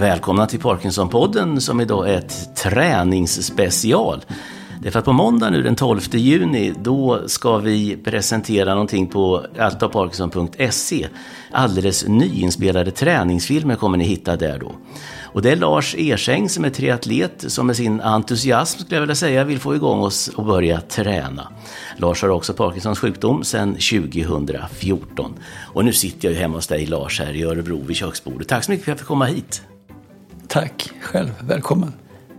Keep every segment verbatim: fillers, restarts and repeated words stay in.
Välkomna till Parkinsonpodden som idag är ett träningsspecial. Därför att på måndag nu den tolfte juni då ska vi presentera någonting på alltomparkinson punkt se. Alldeles nyinspelade träningsfilmer kommer ni hitta där då. Och det är Lars Ersäng som är triatlet som med sin entusiasm skulle jag vilja säga vill få igång oss och börja träna. Lars har också Parkinsons sjukdom sedan tjugohundrafjorton. Och nu sitter jag ju hemma hos dig Lars här i Örebro vid köksbordet. Tack så mycket för att jag fick komma hit. Tack själv, välkommen.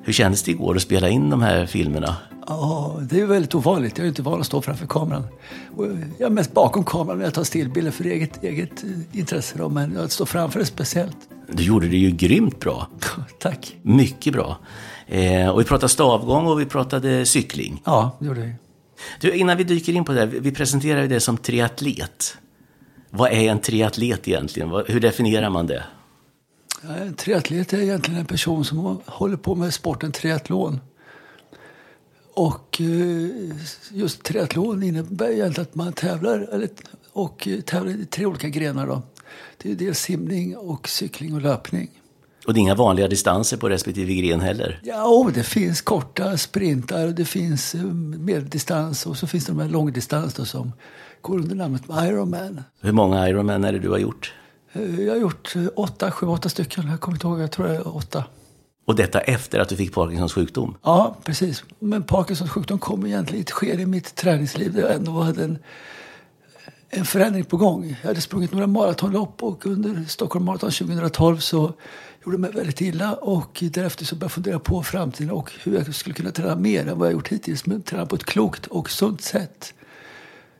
Hur kändes det igår att spela in de här filmerna? Ja, det är väldigt ovanligt. Jag är inte van att stå framför kameran. Jag är mest bakom kameran när jag tar stillbilder för eget, eget intresse. Då, men att stå framför det speciellt. Du gjorde det ju grymt bra. Tack. Mycket bra. Eh, och vi pratade stavgång och vi pratade cykling. Ja, det gjorde vi. Du, innan vi dyker in på det här, vi presenterar ju det som triatlet. Vad är en triatlet egentligen? Hur definierar man det? En triatlet är egentligen en person som håller på med sporten triathlon. Och just triathlon innebär egentligen att man tävlar och tävlar i tre olika grenar då. Det är dels simning och cykling och löpning. Och det är inga vanliga distanser på respektive gren heller? Ja, det finns korta sprintar, det finns medeldistans och så finns det de här långdistanser som går under namnet Ironman. Hur många Ironman är det du har gjort? Jag har gjort åtta, sju, åtta stycken. Jag kommer inte ihåg, jag tror det är åtta. Och detta efter att du fick Parkinsons sjukdom? Ja, precis. Men Parkinsons sjukdom kom egentligen inte sker i mitt träningsliv. Jag ändå hade en, en förändring på gång. Jag hade sprungit några maratonlopp och under Stockholm maraton tjugotolv så gjorde jag mig väldigt illa. Och därefter så började jag fundera på framtiden och hur jag skulle kunna träna mer än vad jag gjort hittills. Men träna på ett klokt och sunt sätt.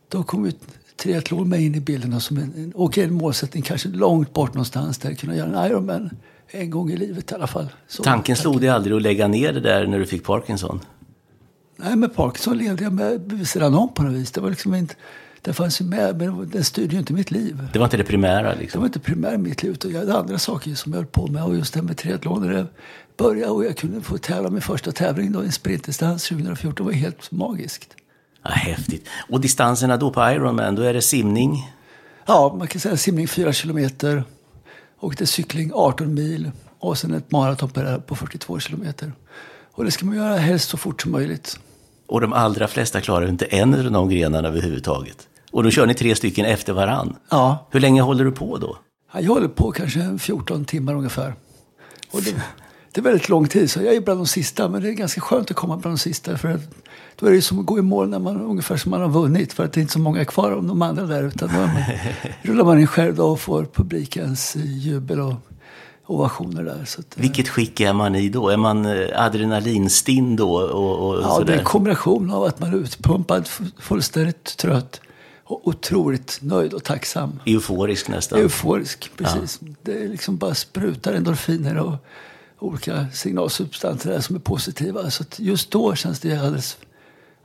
Då kom ut... triathlon med in i bilden och, som en, och en målsättning kanske långt bort någonstans där kunna göra en Ironman en gång i livet i alla fall. Så, Tanken slog tack. dig aldrig att lägga ner det där när du fick Parkinson? Nej, men Parkinson levde jag med sedan om på något vis. Det var liksom inte, det fanns ju med, men den styrde ju inte mitt liv. Det var inte det primära liksom? Det var inte primära i mitt liv, utan jag hade andra saker som jag höll på med och just det här med triathlon när jag började och jag kunde få tävla min första tävling då i en sprintdistans tjugofjorton var helt magiskt. Ja, häftigt. Och distanserna då på Ironman, då är det simning? Ja, man kan säga simning fyra kilometer och det är cykling arton mil och sen ett maraton på fyrtiotvå kilometer. Och det ska man göra helst så fort som möjligt. Och de allra flesta klarar inte en av de grenarna överhuvudtaget. Och då kör ni tre stycken efter varann. Ja. Hur länge håller du på då? Ja, jag håller på kanske fjorton timmar ungefär. Och det... Det är väldigt lång tid, så jag är bland de sista. Men det är ganska skönt att komma bland de sista. För att då är det ju som att gå i mål när man, ungefär som man har vunnit. För att det är inte så många kvar om de andra där. Utan man rullar man in själv då och får publikens jubel och ovationer där. Så att, vilket skick är man i då? Är man adrenalinstinn då? Och, och ja, det är en kombination av att man är utpumpad, fullständigt trött. Och otroligt nöjd och tacksam. Euforisk nästan. Euforisk, precis. Ja. Det är liksom bara sprutar endorfiner och... olika signalsubstanser där som är positiva. Så att just då känns det alldeles,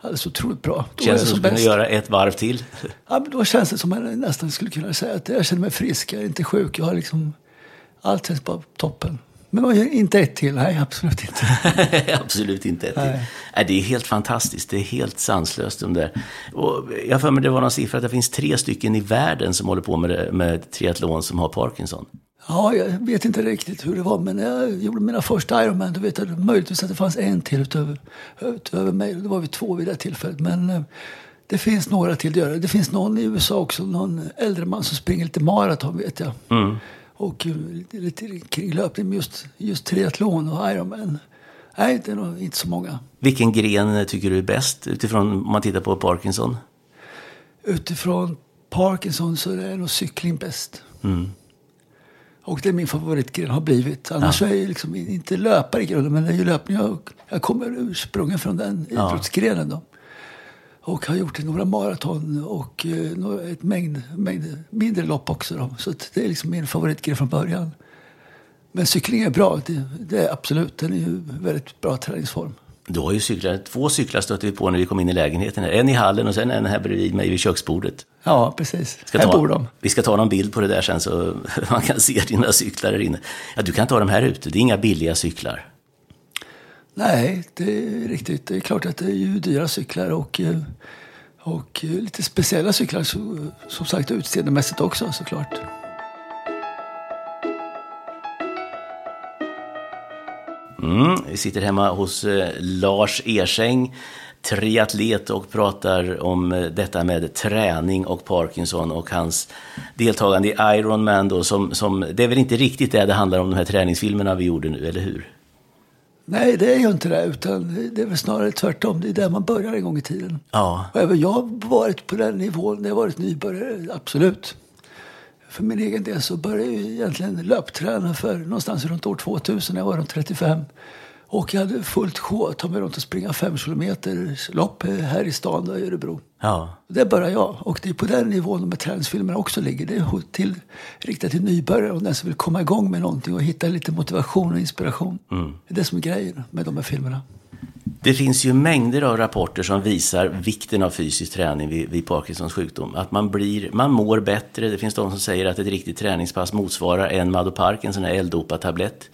alldeles otroligt bra. Då känns det som att du skulle göra ett varv till? Ja, men då känns det som att jag nästan skulle kunna säga att jag känner mig frisk, jag är inte sjuk. Jag har liksom, allt känns bara toppen. Men man gör inte ett till, nej absolut inte. absolut inte ett till. Nej. Nej, det är helt fantastiskt, det är helt sanslöst de där. Och jag för mig det var någon siffra att det finns tre stycken i världen som håller på med, med triathlon som har Parkinson. Ja, jag vet inte riktigt hur det var, men jag gjorde mina första Ironman. Då vet jag möjligtvis att det fanns en till utöver, utöver mig. Det var vi två vid det tillfället, men det finns några till att göra. Det finns någon i U S A också, någon äldre man som springer lite maraton vet jag. Mm. Och lite kring löpning, just, just triathlon och Ironman. Nej, det är nog inte så många. Vilken gren tycker du är bäst utifrån om man tittar på Parkinson? Utifrån Parkinson så är det nog cykling bäst. Mm. Och det är min favoritgren har blivit. Annars ja. är jag liksom inte löpare i grunden, men det är ju löpning. Jag, jag kommer ursprungen från den ja. idrottsgrenen då. Och har gjort några maraton och eh, ett mängd, mängd mindre lopp också då. Så det är liksom min favoritgren från början. Men cykling är bra, det, det är absolut. Den är ju väldigt bra träningsform. Du har ju cyklar, två cyklar stötte vi på när vi kom in i lägenheten. En i hallen och sen en här bredvid mig vid köksbordet. Ja, precis. Ska här ta, bor de. Vi ska ta någon bild på det där sen så man kan se dina cyklar där inne. Ja, du kan ta dem här ute, det är inga billiga cyklar. Nej, det är riktigt. Det är klart att det är ju dyra cyklar och, och lite speciella cyklar. Som sagt, utseendemässigt också såklart. Mm, vi sitter hemma hos eh, Lars Ersäng, triatlet, och pratar om eh, detta med träning och Parkinson och hans deltagande i Ironman då, som, som, det är väl inte riktigt det det handlar om, de här träningsfilmerna vi gjorde nu, eller hur? Nej, det är ju inte det, utan det är väl snarare tvärtom. Det är där man börjar en gång i tiden. Ja. Och även jag har varit på den nivån när jag varit nybörjare, absolut. För min egen del så började jag egentligen löpträna för någonstans runt år tvåtusen, när jag var runt trettiofem. Och jag hade fullt sjå att ta mig runt och springa fem kilometers lopp här i stan i Örebro. Ja. Där började jag, och det är på den nivån med träningsfilmerna också ligger. Det är till, riktat till nybörjare och den som vill komma igång med någonting och hitta lite motivation och inspiration. Mm. Det är det som är grejen med de här filmerna. Det finns ju mängder av rapporter som visar vikten av fysisk träning vid, vid Parkinsons sjukdom. Att man, blir, man mår bättre. Det finns de som säger att ett riktigt träningspass motsvarar en Madopark, en sån här L-dopa-tablett.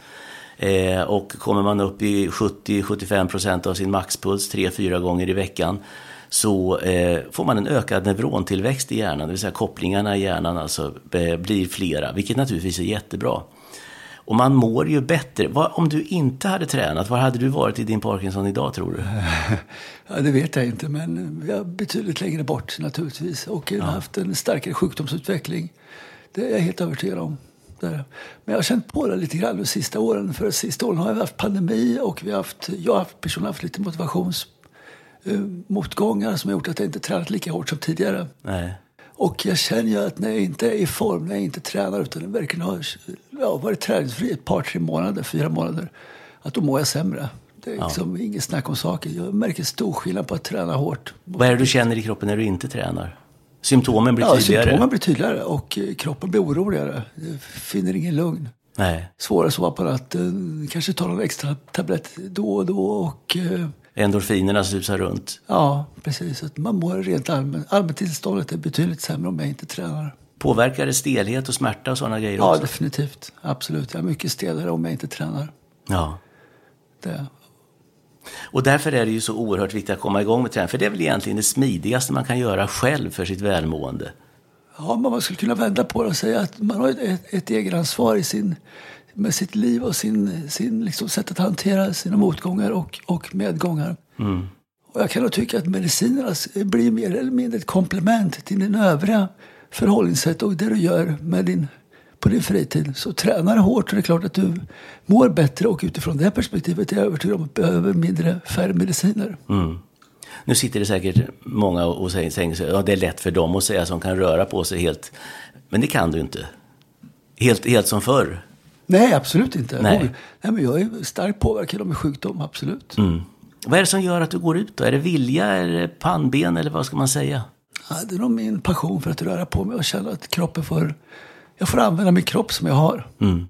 Eh, och kommer man upp i sjuttio till sjuttiofem procent av sin maxpuls tre till fyra gånger i veckan, så eh, får man en ökad neurontillväxt i hjärnan. Det vill säga kopplingarna i hjärnan alltså, eh, blir flera, vilket naturligtvis är jättebra. Och man mår ju bättre. Vad, om du inte hade tränat, var hade du varit i din Parkinson idag, tror du? Ja, det vet jag inte, men jag är betydligt längre bort naturligtvis. Och jag har haft en starkare sjukdomsutveckling. Det är jag helt övertygad om. Men jag har känt på det lite grann de sista åren. För de sista åren har vi haft pandemi, och vi har haft, jag har personligen haft lite motivationsmotgångar som har gjort att jag inte tränat lika hårt som tidigare. Nej. Och jag känner ju att när jag inte är i form, när jag inte tränar, utan jag verkligen har ja, varit träningsfri ett par, tre månader, fyra månader, att då mår jag sämre. Det är liksom ja. Inget snack om saker. Jag märker stor skillnad på att träna hårt. Vad är det du känner i kroppen när du inte tränar? Symptomen blir ja, tydligare. Symptomen blir tydligare och kroppen blir oroligare. Jag finner ingen lugn. Nej. Svårare att sova på natten. Kanske ta någon extra tablett då och då. Och endorfinerna susar runt. Ja, precis. Att man mår rent allmän. Allmäntillståndet är betydligt sämre om jag inte tränar. Påverkar det stelhet och smärta och sådana grejer också? Ja, definitivt. Absolut. Jag är mycket stelare om jag inte tränar. Ja. Det. Och därför är det ju så oerhört viktigt att komma igång med träning. För det är väl egentligen det smidigaste man kan göra själv för sitt välmående. Ja, man skulle kunna vända på det och säga att man har ett, ett eget ansvar i sin, med sitt liv och sin, sin liksom sätt att hantera sina motgångar och, och medgångar. Mm. Och jag kan nog tycka att medicinerna blir mer eller mindre ett komplement till din övriga förhållningssätt och det du gör med din, på din fritid. Så tränar hårt, och det är klart att du mår bättre, och utifrån det här perspektivet är jag övertygad om att du behöver mindre, färre mediciner. Mm. Nu sitter det säkert många och säger, säger ja, det är lätt för dem att säga som kan röra på sig helt, men det kan du inte. Helt, helt som förr. Nej, absolut inte. Nej. Nej, men jag är starkt påverkad av min sjukdom, absolut. Mm. Vad är det som gör att du går ut då? Är det vilja, är det pannben eller vad ska man säga? Ja, det är nog min passion för att röra på mig och känna att kroppen får, jag får använda min kropp som jag har. Mm.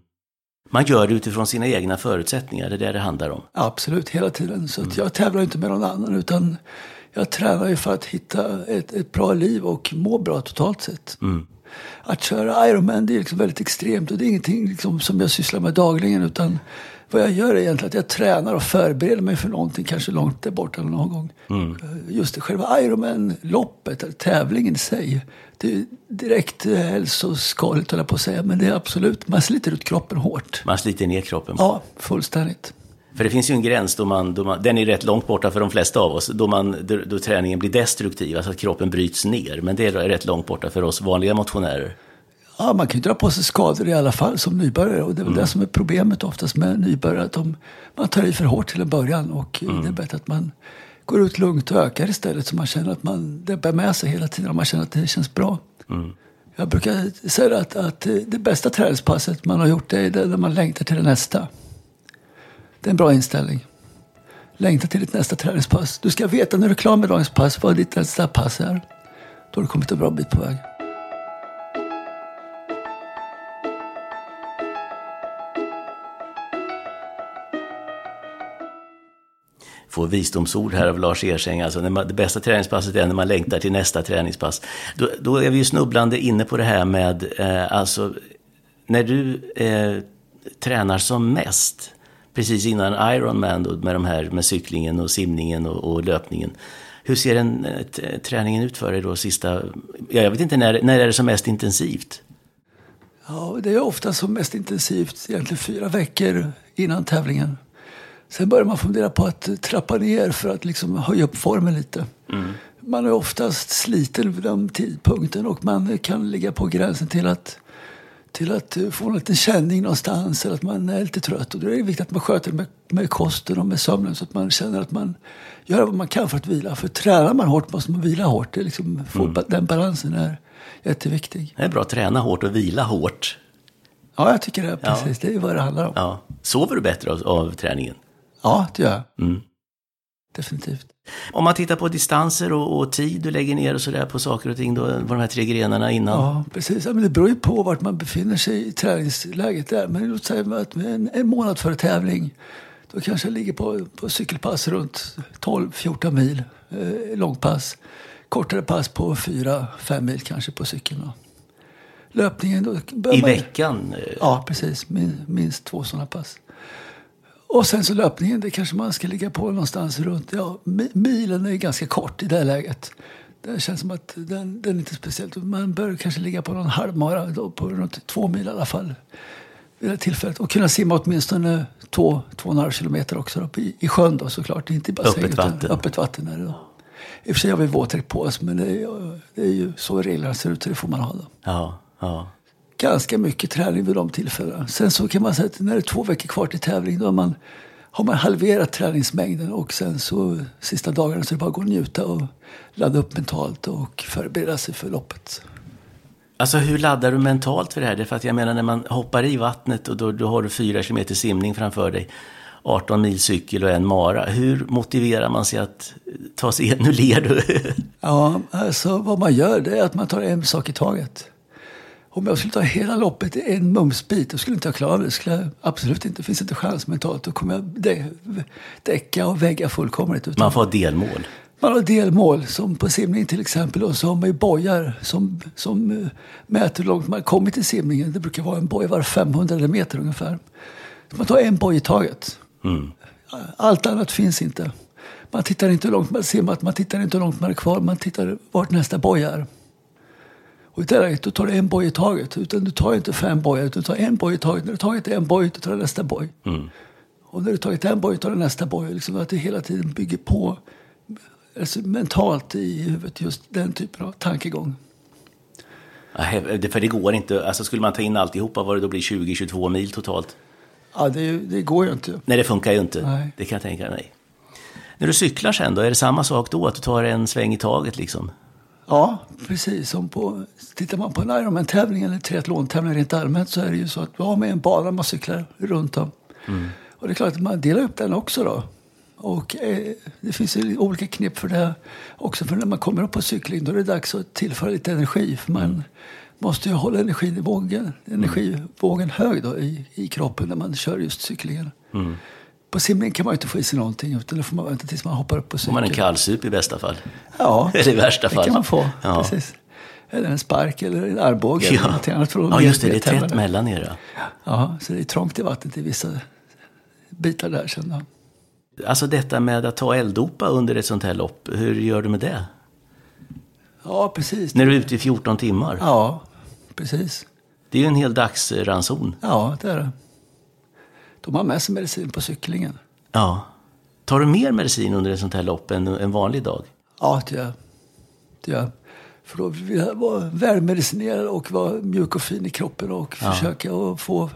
Man gör det utifrån sina egna förutsättningar, det är det det handlar om. Ja, absolut, hela tiden. Så att jag tävlar inte med någon annan, utan jag tränar ju för att hitta ett, ett bra liv och må bra totalt sett. Mm. Att köra Ironman, det är liksom väldigt extremt, och det är ingenting liksom som jag sysslar med dagligen, utan vad jag gör är egentligen att jag tränar och förbereder mig för någonting, kanske långt bort eller någon gång. Mm. Just det, själva Ironman-loppet eller tävlingen i sig, det är direkt hälsoskadligt, håller jag på att säga, men det är absolut, man sliter ut kroppen hårt. Man sliter ner kroppen? Ja, fullständigt. För det finns ju en gräns då man, då man den är rätt långt borta för de flesta av oss, då, man, då, då träningen blir destruktiv, alltså att kroppen bryts ner, men det är rätt långt borta för oss vanliga motionärer. Ja, man kan ju dra på sig skador i alla fall som nybörjare, och det är väl mm. det som är problemet oftast med nybörjare, att de, man tar i för hårt till en början, och mm. det är bättre att man går ut lugnt och ökar istället, så man känner att man, det bär med sig hela tiden och man känner att det känns bra. Mm. Jag brukar säga att, att det bästa träningspasset man har gjort, det är det när man längtar till det nästa. Det är en bra inställning. Längta till ditt nästa träningspass. Du ska veta när du är klar med dagens pass vad ditt nästa pass är. Då har du kommit en bra bit på väg. Får visdomsord här av Lars Ersäng. Alltså när man, det bästa träningspasset är när man längtar till nästa träningspass. Då, då är vi ju snubblande inne på det här med eh, alltså, när du eh, tränar som mest precis innan Ironman då, med de här med cyklingen och simningen och, och löpningen. Hur ser den t- träningen ut för dig då sista? Ja, jag vet inte, när, när är det som mest intensivt? Ja, det är ofta som mest intensivt egentligen fyra veckor innan tävlingen. Sen börjar man fundera på att trappa ner för att liksom höja upp formen lite. Mm. Man är oftast sliten vid den tidpunkten och man kan ligga på gränsen till att, till att få en liten känning någonstans eller att man är lite trött. Och då är det viktigt att man sköter med, med kosten och med sömnen så att man känner att man gör vad man kan för att vila. För tränar man hårt måste man vila hårt. Det liksom, mm. Den balansen är jätteviktig. Det är bra att träna hårt och vila hårt. Ja, jag tycker det. Precis, ja. Det är vad det handlar om. Ja. Sover du bättre av, av träningen? Ja, det gör jag. Mm. Definitivt. Om man tittar på distanser och, och tid du lägger ner och sådär på saker och ting, då var de här tre grenarna innan. Ja, precis. Ja, men det beror ju på vart man befinner sig i träningsläget där. Men låt säga att en, en månad före tävling, då kanske jag ligger på, på cykelpass runt tolv till fjorton mil, eh, långpass. Kortare pass på fyra till fem mil kanske på cykeln. Då. Löpningen då börjar i man... veckan? Ja, precis. Min, minst två sådana pass. Och sen så löpningen, det kanske man ska ligga på någonstans runt. Ja, milen är ganska kort i det här läget. Det känns som att den, den är inte speciellt. Man bör kanske ligga på någon halvmara då, på runt två mil i alla fall. I det tillfället. Och kunna simma åtminstone två, två och en halv kilometer också då, i, i sjön då såklart. Det är inte bara öppet säkert, vatten. Öppet vatten är det då. I och för sig har vi våtdräkt på oss, men det är, det är ju så reglerna ser ut, så det får man ha då. Ja, ja. Ganska mycket träning vid de tillfällena. Sen så kan man säga att när det är två veckor kvar till tävling då har man, har man halverat träningsmängden och sen så sista dagarna så är det bara att gå och njuta och ladda upp mentalt och förbereda sig för loppet. Alltså hur laddar du mentalt för det här? Det är för att jag menar när man hoppar i vattnet och då, då har du fyra kilometer simning framför dig, arton mil cykel och en mara. Hur motiverar man sig att ta sig igen? Nu ler du. Ja, alltså vad man gör det är att man tar en sak i taget. Om jag skulle ta hela loppet i en mumsbit, då skulle inte jag klara det. Skulle jag absolut inte. Det finns inte chans mentalt. Då kommer jag dä- däcka och väga fullkomligt. Utan man får delmål. Man har delmål, som på simning till exempel. Och så har man ju bojar som, som mäter hur långt man kommit i simningen. Det brukar vara en boj var femhundra meter ungefär. Så man tar en boj i taget. Mm. Allt annat finns inte. Man tittar inte hur långt man simmat. Man tittar inte hur långt man är kvar. Man tittar vart nästa boj är. Och i det läget, då tar du en boj i taget. Utan du tar inte fem bojar, utan du tar en boj i taget. När du tagit en boj, då tar du nästa boj. Mm. Och när du tagit en boj, tar du nästa boj. Liksom att det hela tiden bygger på alltså, mentalt i huvudet just den typen av tankegång. För det går inte. Alltså skulle man ta in alltihopa, vad det då blir tjugo till tjugotvå mil totalt? Ja, det, det går ju inte. Nej, det funkar ju inte. Nej. Det kan jag tänka mig. När du cyklar sen då, är det samma sak då? Att du tar en sväng i taget liksom? Ja, precis. Som på, tittar man på en Ironman-tävling eller triathlon-tävling rent allmänt så är det ju så att man har med en bana man cyklar runt om. Mm. Och det är klart att man delar upp den också då. Och eh, det finns ju olika knep för det här också. För när man kommer upp på cykling då är det dags att tillföra lite energi. För man mm. måste ju hålla energivågen, energivågen hög då i, i kroppen när man kör just cyklingen. Mm. På simning kan man ju inte få i sig någonting utan då får man vänta tills man hoppar upp på cykeln. Får man en kallsup i bästa fall? Ja, eller i värsta fall. Det kan man få, ja. Precis. Eller en spark eller en armbåge. Ja, eller något annat från ja just det, det är tätt mellan er. Ja. ja, så det är trångt i vattnet i vissa bitar där sen då. Alltså detta med att ta eldopa under ett sånt här lopp, hur gör du med det? Ja, precis. När du är ute i fjorton timmar? Ja, precis. Det är ju en hel dags ranson. Ja, det är det. De har med sig medicin på cyklingen. Ja. Tar du mer medicin under ett sånt här lopp än en vanlig dag? Ja, det gör jag. För då vill jag vara välmedicinerad och vara mjuk och fin i kroppen och ja. försöka och få,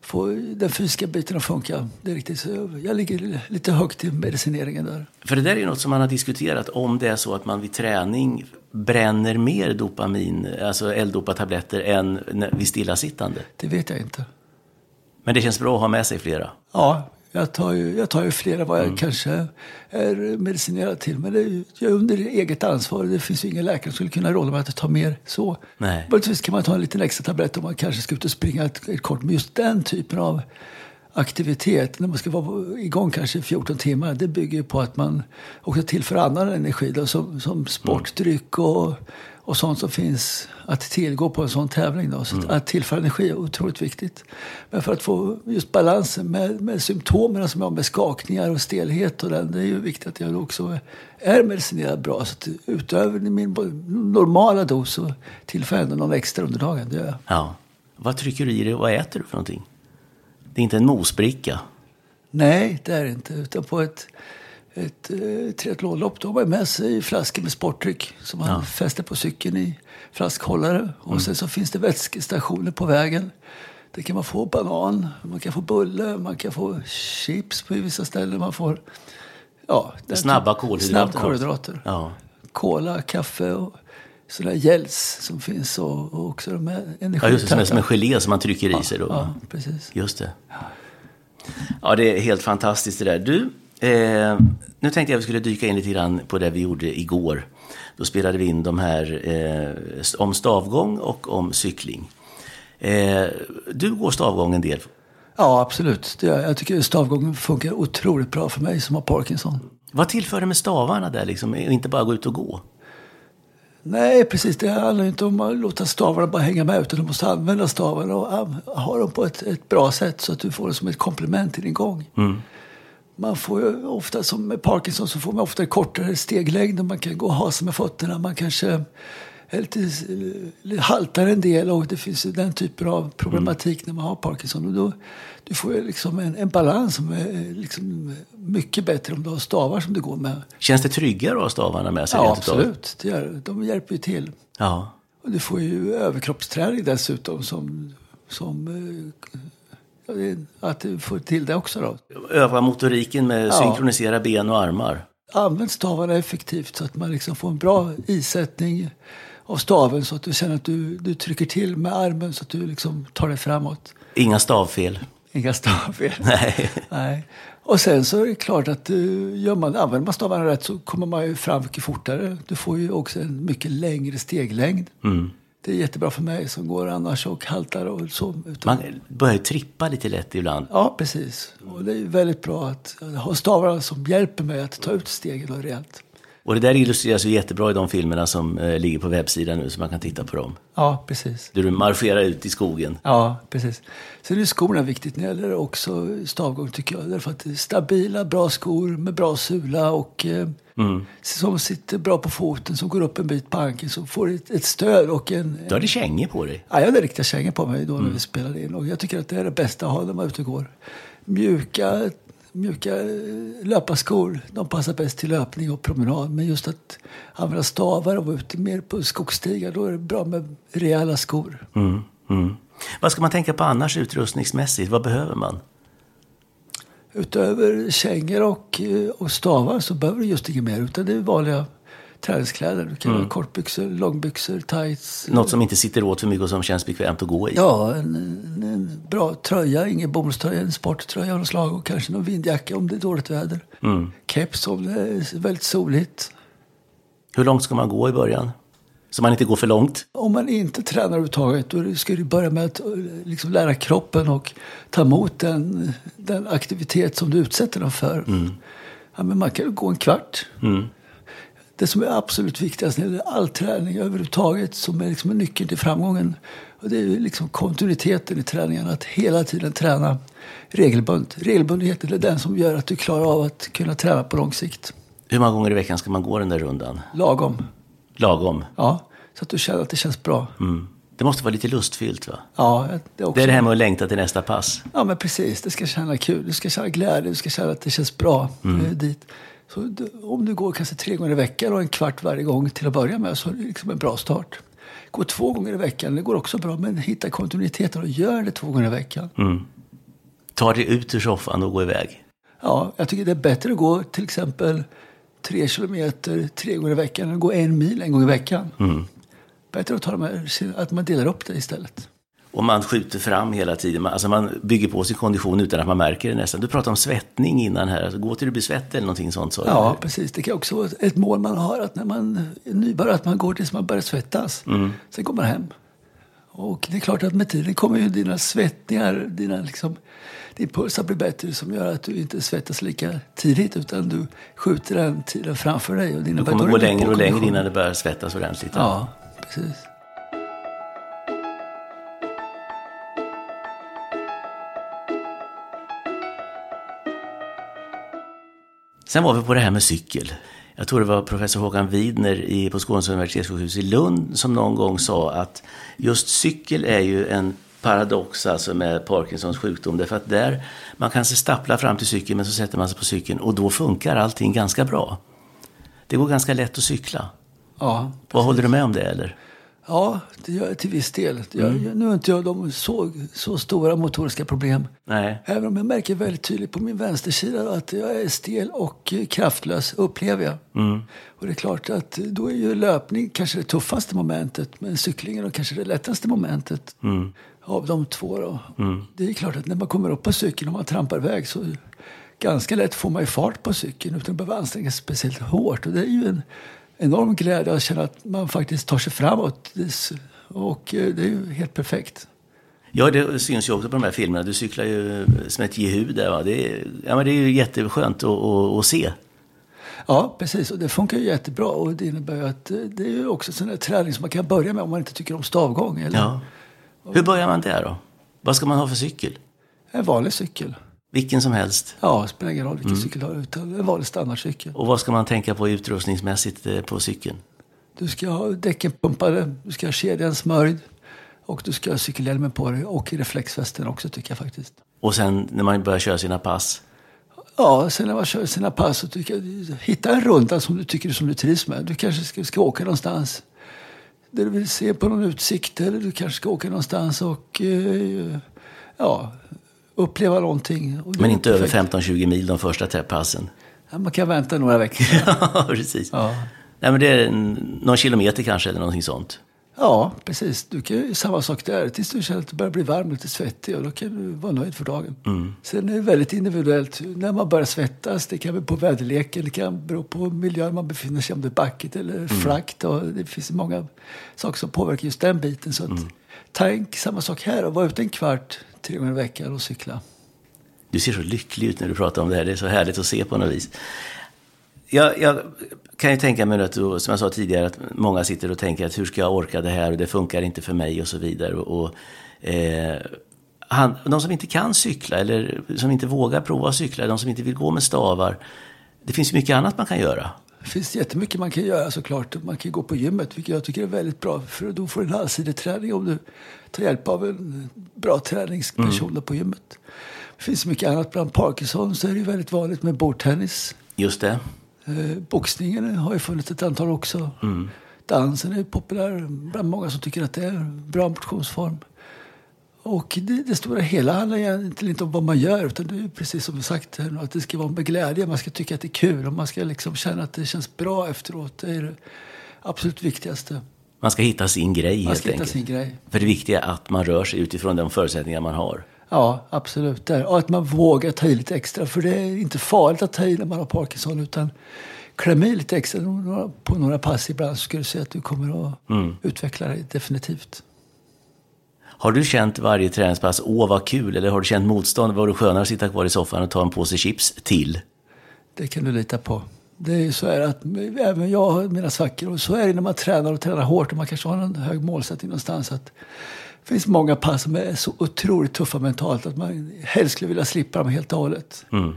få den fysiska biten att funka. Det är riktigt. Så jag ligger lite högt i medicineringen där. För det där är ju något som man har diskuterat om det är så att man vid träning bränner mer dopamin, alltså L-dopa-tabletter än vid stillasittande. Det vet jag inte. Men det känns bra att ha med sig flera. Ja, jag tar ju, jag tar ju flera vad jag mm. kanske är medicinerad till. Men det är ju, jag är under eget ansvar. Det finns ju ingen läkare som skulle kunna råda mig att ta mer så. Nej. Men visst kan man ta en liten extra tablett om man kanske ska ut och springa ett, ett kort. Men just den typen av aktivitet, när man ska vara igång kanske fjorton timmar, det bygger ju på att man också tillför annan energi då, som, som sportdryck och, och sånt som finns att tillgå på en sån tävling då. Så mm. att, att tillföra energi är otroligt viktigt. Men för att få just balansen med, med symptomen som jag har med skakningar och stelhet och den, det är ju viktigt att jag också är medicinerad bra. Så att utöver min normala dos så tillför jag ändå någon extra under dagen. Det gör jag. Ja. Vad trycker du i dig och vad äter du för någonting? Det är inte en mosbricka. Nej, det är inte. Utan på ett, ett, ett triathlonlopp. Då har man med sig flaskor med sporttryck som man ja. fäster på cykeln i flaskhållare. Och mm. sen så finns det vätskestationer på vägen. Där kan man få banan, man kan få bulle, man kan få chips på vissa ställen. Man får ja, snabba kolhydrater. kolhydrater. Ja. Kola, kaffe och sådana gels som finns. Och, och också de här energitankar. Ja, just det, som en gelé som man trycker ja, i sig då. Ja, precis. Just det. Ja. Ja, det är helt fantastiskt det där. Du, eh, nu tänkte jag att vi skulle dyka in lite grann på det vi gjorde igår. Då spelade vi in de här eh, om stavgång och om cykling. Eh, du går stavgång en del. Ja, absolut. Det, jag tycker stavgången funkar otroligt bra för mig som har Parkinson. Vad tillför det med stavarna där liksom? Inte bara gå ut och gå? Nej, precis. Det handlar inte om att låta stavarna bara hänga med, utan du måste använda stavarna och ha dem på ett, ett bra sätt så att du får det som ett komplement till din gång. Mm. Man får ju ofta, som med Parkinson, så får man ofta kortare steglängd och man kan gå och hasa med fötterna. Man kanske lite, haltar en del och det finns ju den typen av problematik mm. när man har Parkinson. Och då, du får ju liksom en, en balans som är liksom mycket bättre om du har stavar som du går med. Känns det tryggare att ha stavarna med sig? Ja, absolut. Det gör, de hjälper ju till. Ja. Och du får ju överkroppsträning dessutom som... som ja, att du får till det också då. Öva motoriken med ja. synkronisera ben och armar. Använd stavarna effektivt så att man liksom får en bra isättning av staven så att du känner att du, du trycker till med armen så att du liksom tar det framåt. Inga stavfel. Inga stavfel. Nej. Nej. Och sen så är det klart att gör man, använder man stavarna rätt så kommer man ju fram mycket fortare. Du får ju också en mycket längre steglängd. Mm. Det är jättebra för mig som går annars och haltar och så. Utan... Man börjar trippa lite lätt ibland. Ja, precis. Och det är väldigt bra att ha stavarna som hjälper mig att ta ut stegen och rejält. Och det där illustreras ju jättebra i de filmerna som eh, ligger på webbsidan nu, så man kan titta på dem. Ja, precis. Där du marscherar ut i skogen. Ja, precis. Sen är skorna viktigt när det gäller också stavgång, tycker jag. Därför att stabila, bra skor med bra sula och eh, mm. som sitter bra på foten, som går upp en bit på ankeln, som får ett, ett stöd och en... en... Du hade kängor på dig. Ja, jag hade riktiga kängor på mig då mm. när vi spelade in. Och jag tycker att det är det bästa att ha när man ute och går. Mjuka... Mjuka löparskor, de passar bäst till löpning och promenad. Men just att använda stavar och vara ute mer på skogsstigar, då är det bra med rejäla skor. Mm, mm. Vad ska man tänka på annars utrustningsmässigt? Vad behöver man? Utöver kängor och, och stavar så behöver du just inget mer. Utan det är vanliga träningskläder. Du kan mm. ha kortbyxor, långbyxor, tights. Något som inte sitter åt för mycket och som känns bekvämt att gå i. Ja, en, en bra tröja, ingen bomullströja, en sporttröja av något slag och kanske någon vindjacka om det är dåligt väder. Mm. Keps om det är väldigt soligt. Hur långt ska man gå i början? Så man inte går för långt? Om man inte tränar överhuvudtaget, då ska du börja med att liksom lära kroppen och ta emot den, den aktivitet som du utsätter den för. Mm. Ja, men man kan gå en kvart. Mm. Det som är absolut viktigast när det gäller all träning överhuvudtaget, som är liksom en nyckel till framgången, och det är liksom kontinuiteten i träningen, att hela tiden träna regelbundet. Regelbundenheten är den som gör att du klarar av att kunna träna på lång sikt. Hur många gånger i veckan ska man gå den där rundan? Lagom. Lagom? Ja, så att du känner att det känns bra. Mm. Det måste vara lite lustfyllt, va? Ja, det, också. Det är det här med att längta till nästa pass. Ja, men precis. Det ska känna kul, du ska känna glädje, du ska känna att det känns bra mm. dit. Så om du går kanske tre gånger i veckan och en kvart varje gång till att börja med, så är det liksom en bra start. Gå två gånger i veckan, det går också bra, men hitta kontinuiteten och gör det två gånger i veckan. Mm. Ta dig ut ur soffan och gå iväg. Ja, jag tycker det är bättre att gå till exempel tre kilometer tre gånger i veckan än att gå en mil en gång i veckan. Mm. Bättre att ta de här, att man delar upp det istället. Och man skjuter fram hela tiden. Alltså man bygger på sin kondition utan att man märker det nästan. Du pratade om svettning innan här. Alltså gå till du blir svett eller någonting sånt. Så ja, precis. Det kan också vara ett mål man har, att när man är nybörjare, att man går tills man börjar svettas. Mm. Sen går man hem. Och det är klart att med tiden kommer ju dina svettningar, dina liksom, din puls blir bättre, som gör att du inte svettas lika tidigt, utan du skjuter den tiden framför dig. Och dina du kommer gå längre och längre innan det börjar svettas ordentligt. Ja, precis. Sen var vi på det här med cykel. Jag tror det var professor Håkan Widner på Skånes universitetssjukhus i Lund som någon gång sa att just cykel är ju en paradox alltså med Parkinsons sjukdom, därför att där man kan se stappla fram till cykeln, men så sätter man sig på cykeln och då funkar allting ganska bra. Det går ganska lätt att cykla. Ja, vad håller du med om det eller? Ja, det gör jag till viss del. Jag, mm. Nu har inte jag de så, så stora motoriska problem. Nej. Även om jag märker väldigt tydligt på min vänstersida att jag är stel och kraftlös, upplever jag. Mm. Och det är klart att då är ju löpning kanske det tuffaste momentet, men cyklingen är kanske det lättaste momentet mm. av de två. Då. Mm. Det är klart att när man kommer upp på cykeln och man trampar iväg så ganska lätt får man ju fart på cykeln utan att behöva anstränga sig speciellt hårt. Och det är ju en enorm glädje att känna att man faktiskt tar sig framåt. Och det är ju helt perfekt. Ja, det syns ju också på de här filmerna. Du cyklar ju som ett jehu där, va? Det är, ja, men det är ju jätteskönt att, att, att se. Ja, precis. Och det funkar ju jättebra. Och det innebär ju att det är ju också sån här träning som man kan börja med om man inte tycker om stavgång. Eller? Ja. Hur börjar man där då? Vad ska man ha för cykel? En vanlig cykel. Vilken som helst? Ja, spelar ingen roll vilken mm. cykel du har, utan en vanlig standardcykel. Och vad ska man tänka på utrustningsmässigt på cykeln? Du ska ha däcken pumpade, du ska ha kedjan smörjd och du ska ha cykelhjälmen på dig och reflexvästen också, tycker jag faktiskt. Och sen när man börjar köra sina pass? Ja, sen när man kör sina pass så tycker jag, hitta en runda som du tycker som du trivs med. Du kanske ska, ska åka någonstans där du vill se på någon utsikt, eller du kanske ska åka någonstans och ja... uppleva någonting. Men inte perfekt. Över femton tjugo mil de första träpassen. Ja, man kan vänta några veckor. Ja, precis. Ja. Nej, men det är någon kilometer kanske eller någonting sånt. Ja, precis. Du kan ju samma sak där. Tills du känner att du börjar bli varm och lite svettig, och då kan du vara nöjd för dagen. Mm. Sen är det väldigt individuellt. När man börjar svettas, det kan bero på väderleken, det kan bero på miljön man befinner sig, om det är backigt eller mm. frakt. Och det finns många saker som påverkar just den biten. Så att mm. tänk samma sak här och vara ute en kvart tre gånger i veckan och cykla. Du ser så lycklig ut när du pratar om det här. Det är så härligt att se på något vis. Jag, jag kan ju tänka mig att, som jag sa tidigare, att många sitter och tänker att hur ska jag orka det här och det funkar inte för mig och så vidare. Och, eh, han, de som inte kan cykla eller som inte vågar prova att cykla, de som inte vill gå med stavar, det finns mycket annat man kan göra. Det finns jättemycket man kan göra såklart. Man kan gå på gymmet, vilket jag tycker är väldigt bra. För då får du en allsidig träning om du tar hjälp av en bra träningsperson mm. på gymmet. Det finns mycket annat. Bland Parkinsons så är det ju väldigt vanligt med bordtennis. Just det. Eh, boxningen har ju funnits ett antal också. Mm. Dansen är populär bland många som tycker att det är en bra motionsform. Och det, det stora hela handlar egentligen inte om vad man gör, utan det är precis som sagt att det ska vara med glädje, man ska tycka att det är kul och man ska liksom känna att det känns bra efteråt. Det är det absolut viktigaste. Man ska hitta sin grej helt enkelt. Sin grej. För det viktiga är att man rör sig utifrån de förutsättningar man har. Ja, absolut. Och att man vågar ta i lite extra, för det är inte farligt att ta i när man har Parkinson, utan klämma i lite extra på några pass ibland så ska du se att du kommer att mm. utveckla dig definitivt. Har du känt varje träningspass, åh vad kul, eller har du känt motstånd, var du skönare att sitta kvar i soffan och ta en påse chips till? Det kan du lita på. Det är ju så här att även jag har mina svackor, och så är det när man tränar och tränar hårt och man kanske har en hög målsättning någonstans. Att det finns många pass som är så otroligt tuffa mentalt att man helst skulle vilja slippa dem helt och hållet. Mm.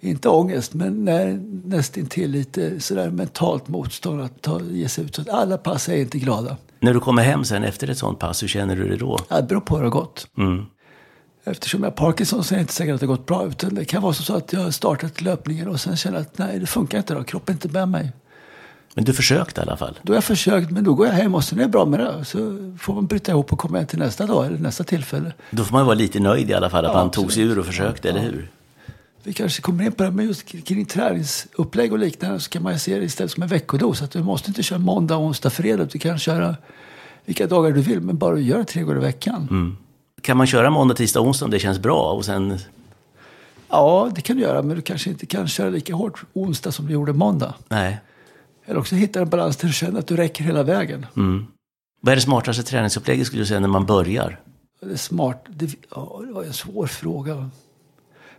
Inte ångest, men när, nästintill lite sådär mentalt motstånd att ta, ge sig ut. Så att alla pass är inte glada. När du kommer hem sen efter ett sånt pass, hur känner du det då? Ja, det beror på hur det har gått. Mm. Eftersom jag har Parkinson så är jag inte säker att det har gått bra, utan det kan vara så att jag har startat löpningen och sen känner att nej, det funkar inte då, kroppen är inte med mig. Men du försökt i alla fall? Då har jag försökt, men då går jag hem och sen är det bra med det. Så får man bryta ihop och komma hem till nästa dag eller nästa tillfälle. Då får man vara lite nöjd i alla fall att ja, man absolut. Tog sig ur och försökte, ja. Eller hur? Vi kanske kommer in på det här med just kring träningsupplägg och liknande, så kan man se det istället som en veckodos. Att du måste inte köra måndag, onsdag, fredag. Du kan köra vilka dagar du vill, men bara göra tre gånger i veckan. Mm. Kan man köra måndag, tisdag, onsdag om det känns bra? Och sen... Ja, det kan du göra, men du kanske inte kan köra lika hårt onsdag som du gjorde måndag. Nej. Eller också hitta en balans där du känner att du räcker hela vägen. Mm. Vad är det smartaste träningsupplägget skulle du säga när man börjar? Det är smart. Det, ja, det var en svår fråga.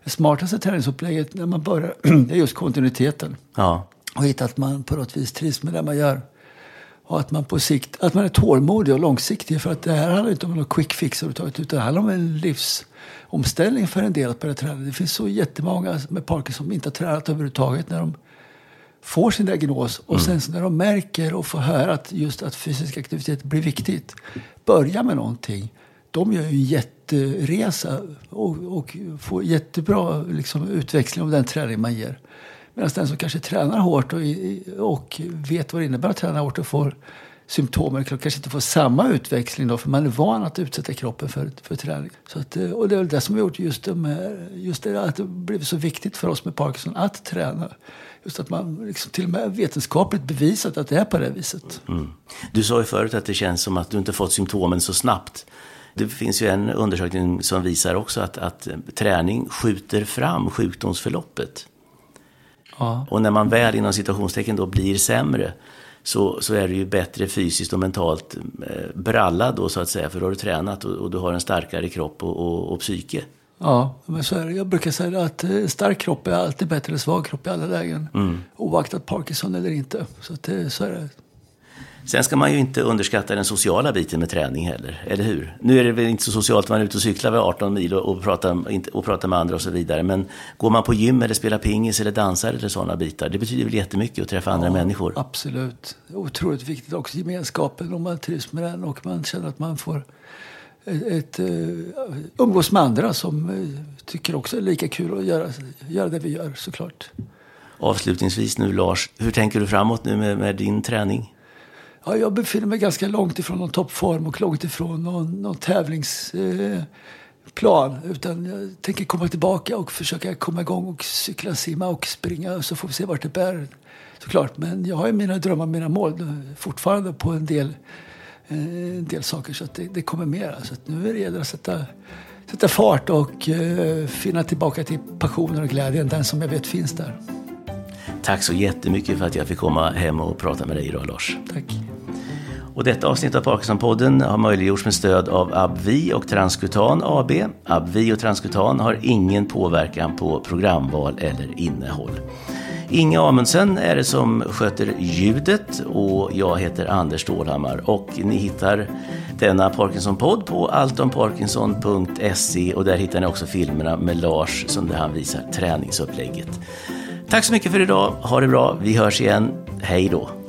Det smartaste träningsupplägget när man börjar är just kontinuiteten. Ja. Och hitta att man på något vis trivs med det man gör. Och att man på sikt, att man är tålmodig och långsiktig. För att det här handlar inte om någon quick fix överhuvudtaget, utan det handlar om en livsomställning för en del att börja träna. Det finns så jättemånga med Parkinson som inte har tränat överhuvudtaget när de får sin diagnos. Och mm. sen så när de märker och får höra att just att fysisk aktivitet blir viktigt. Börja med någonting. de gör ju en jätteresa och, och får jättebra liksom, utväxling av den träning man ger. Medan den som kanske tränar hårt och, och vet vad det innebär att träna hårt och får symptomer kanske inte får samma utväxling då, för man är van att utsätta kroppen för, för träning. Så att, och det är det som har gjort just, de, just det att det blev så viktigt för oss med Parkinson att träna. Just att man liksom till och med vetenskapligt bevisat att det är på det viset. Mm. Du sa ju förut att det känns som att du inte fått symptomen så snabbt. Det finns ju en undersökning som visar också att, att träning skjuter fram sjukdomsförloppet. Ja. Och när man väl inom situationstecken då blir sämre så, så är det ju bättre fysiskt och mentalt eh, brallad då så att säga. För då har du tränat och, och du har en starkare kropp och, och, och psyke. Ja, men så är det. Jag brukar säga att stark kropp är alltid bättre än svag kropp i alla lägen. Mm. Oaktat Parkinson eller inte. Så, att det, så är det. Sen ska man ju inte underskatta den sociala biten med träning heller, eller hur? Nu är det väl inte så socialt att man är ute och cyklar vid arton mil och, och, pratar, och pratar med andra och så vidare. Men går man på gym eller spelar pingis eller dansar eller sådana bitar, det betyder väl jättemycket att träffa andra ja, människor? Absolut. Otroligt viktigt också gemenskapen om man trivs med den och man känner att man får ett, ett umgås med andra som tycker också är lika kul att göra, göra det vi gör såklart. Avslutningsvis nu Lars, hur tänker du framåt nu med, med din träning? Ja, jag befinner mig ganska långt ifrån någon toppform och långt ifrån någon, någon tävlingsplan. Eh, utan jag tänker komma tillbaka och försöka komma igång och cykla, simma och springa. Så får vi se vart det bär såklart. Men jag har ju mina drömmar, mina mål fortfarande på en del, eh, en del saker. Så att det, det kommer mer. Så att nu är det redan att sätta, sätta fart och eh, finna tillbaka till passionen och glädjen. Den som jag vet finns där. Tack så jättemycket för att jag fick komma hem och prata med dig idag, Lars. Tack. Och detta avsnitt av Parkinsonpodden har möjliggjorts med stöd av AbbVie och Transkutan A B. AbbVie och Transkutan har ingen påverkan på programval eller innehåll. Inge Amundsen är det som sköter ljudet och jag heter Anders Stålhammar. Och ni hittar denna Parkinsonpodd på alltom parkinson punkt se och där hittar ni också filmerna med Lars som där han visar träningsupplägget. Tack så mycket för idag. Ha det bra. Vi hörs igen. Hej då.